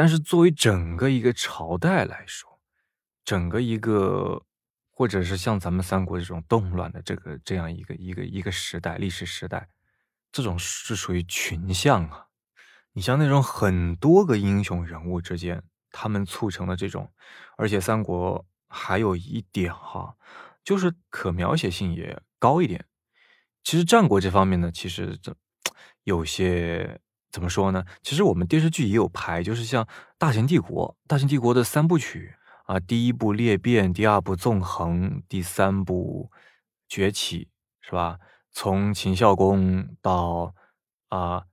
但是作为整个一个朝代来说，整个一个或者是像咱们三国这种动乱的这样一个时代，历史时代，这种是属于群像啊。你像那种很多个英雄人物之间，他们促成了这种，而且三国还有一点哈，就是可描写性也高一点。其实战国这方面呢，其实这有些怎么说呢？其实我们电视剧也有拍，就是像大秦帝国的三部曲啊，第一部裂变，第二部纵横，第三部崛起，是吧？从秦孝公到嬴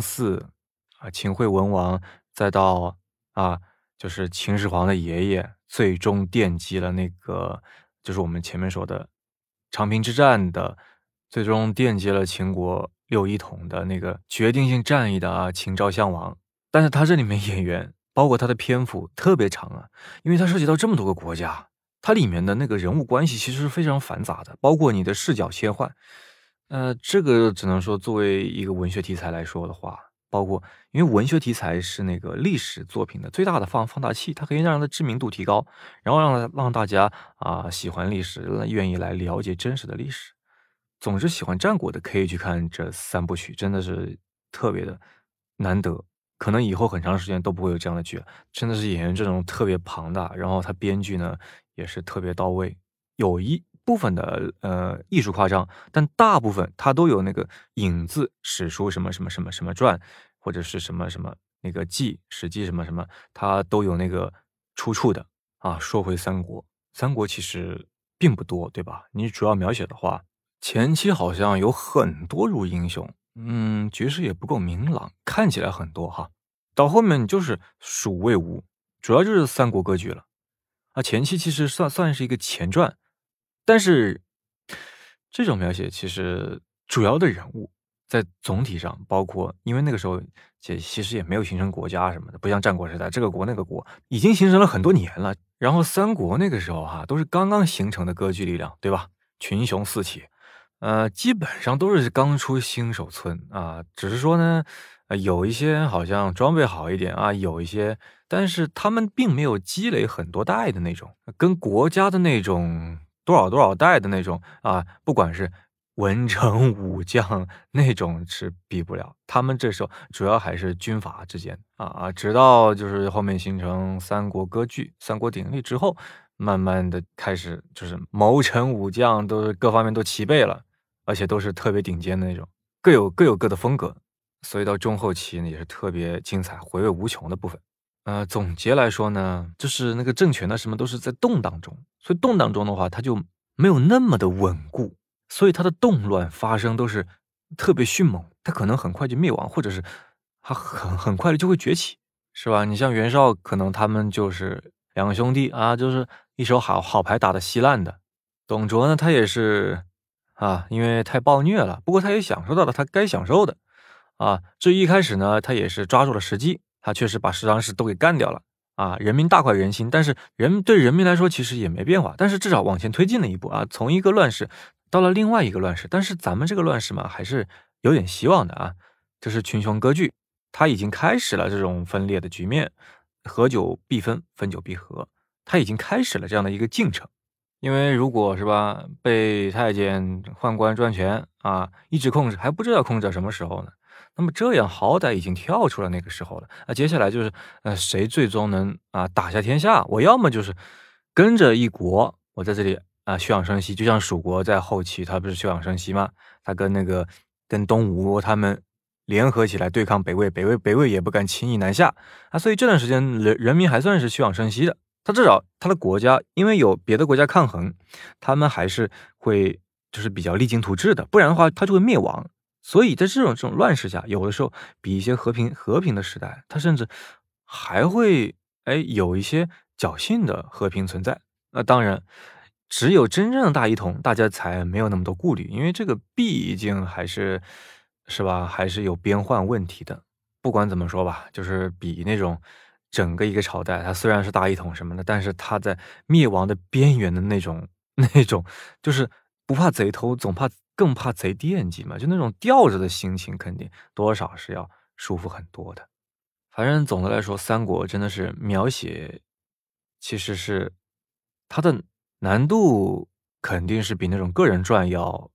驷啊，秦惠文王，再到就是秦始皇的爷爷，最终奠基了那个就是我们前面说的长平之战的，最终奠基了秦国六一统的那个决定性战役的秦昭襄王。但是他这里面演员包括他的篇幅特别长啊，因为他涉及到这么多个国家，它里面的那个人物关系其实是非常繁杂的，包括你的视角切换。这个只能说作为一个文学题材来说的话，包括因为文学题材是那个历史作品的最大的放大器，它可以让它知名度提高，然后让大家喜欢历史，愿意来了解真实的历史。总之喜欢战国的可以去看这三部曲，真的是特别的难得，可能以后很长时间都不会有这样的剧，真的是演员这种特别庞大，然后他编剧呢也是特别到位，有一部分的艺术夸张，但大部分它都有那个影子，史书什么什么什么什么传，或者是什么什么那个记，史记什么什么，它都有那个出处的啊。说回三国其实并不多，对吧？你主要描写的话，前期好像有很多如英雄，局势也不够明朗，看起来很多哈。到后面就是蜀魏吴，主要就是三国格局了啊。前期其实算是一个前传。但是这种描写其实主要的人物在总体上，包括因为那个时候其实也没有形成国家什么的，不像战国时代这个国那个国已经形成了很多年了，然后三国那个时候都是刚刚形成的割据力量，对吧？群雄四起，基本上都是刚出新手村只是说呢，有一些好像装备好一点有一些，但是他们并没有积累很多代的那种跟国家的那种多少代的那种不管是文臣武将那种是比不了，他们这时候主要还是军阀之间直到就是后面形成三国割据、三国鼎立之后，慢慢的开始就是谋臣武将都是各方面都齐备了，而且都是特别顶尖的那种，各有各的风格，所以到中后期呢也是特别精彩、回味无穷的部分。总结来说呢，就是那个政权呢什么都是在动荡中，所以动荡中的话它就没有那么的稳固，所以它的动乱发生都是特别迅猛，它可能很快就灭亡，或者是它很快就会崛起，是吧？你像袁绍可能他们就是两个兄弟就是一手好牌打得稀烂的，董卓呢他也是因为太暴虐了，不过他也享受到了他该享受的至于一开始呢他也是抓住了时机，他确实把十常侍都给干掉了人民大快人心，但是对人民来说其实也没变化，但是至少往前推进了一步从一个乱世到了另外一个乱世，但是咱们这个乱世嘛还是有点希望的就是群雄割据，他已经开始了这种分裂的局面，合久必分，分久必合，他已经开始了这样的一个进程。因为如果是吧被太监宦官专权一直控制，还不知道控制到什么时候呢，那么这样好歹已经跳出了那个时候了接下来就是谁最终能打下天下，我要么就是跟着一国，我在这里休养生息，就像蜀国在后期他不是休养生息吗，他跟东吴他们联合起来对抗北魏也不敢轻易南下所以这段时间人民还算是休养生息的，他至少他的国家因为有别的国家抗衡，他们还是会就是比较励精图治的，不然的话他就会灭亡。所以在这种乱世下，有的时候比一些和平的时代，它甚至还会有一些侥幸的和平存在。那当然，只有真正的大一统，大家才没有那么多顾虑，因为这个毕竟还是吧，还是有边患问题的。不管怎么说吧，就是比那种整个一个朝代，它虽然是大一统什么的，但是它在灭亡的边缘的那种，就是不怕贼偷，总怕。更怕贼惦记嘛，就那种吊着的心情肯定多少是要舒服很多的。反正总的来说，三国真的是描写，其实是它的难度肯定是比那种个人传要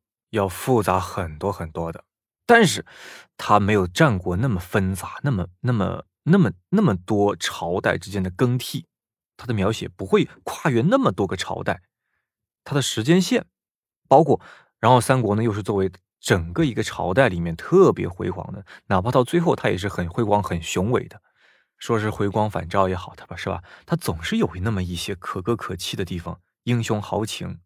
复杂很多很多的，但是它没有战国那么纷杂，那么多朝代之间的更替，它的描写不会跨越那么多个朝代，它的时间线包括，然后三国呢又是作为整个一个朝代里面特别辉煌的，哪怕到最后它也是很辉煌很雄伟的，说是回光返照也好，它吧是吧，它总是有那么一些可歌可泣的地方，英雄豪情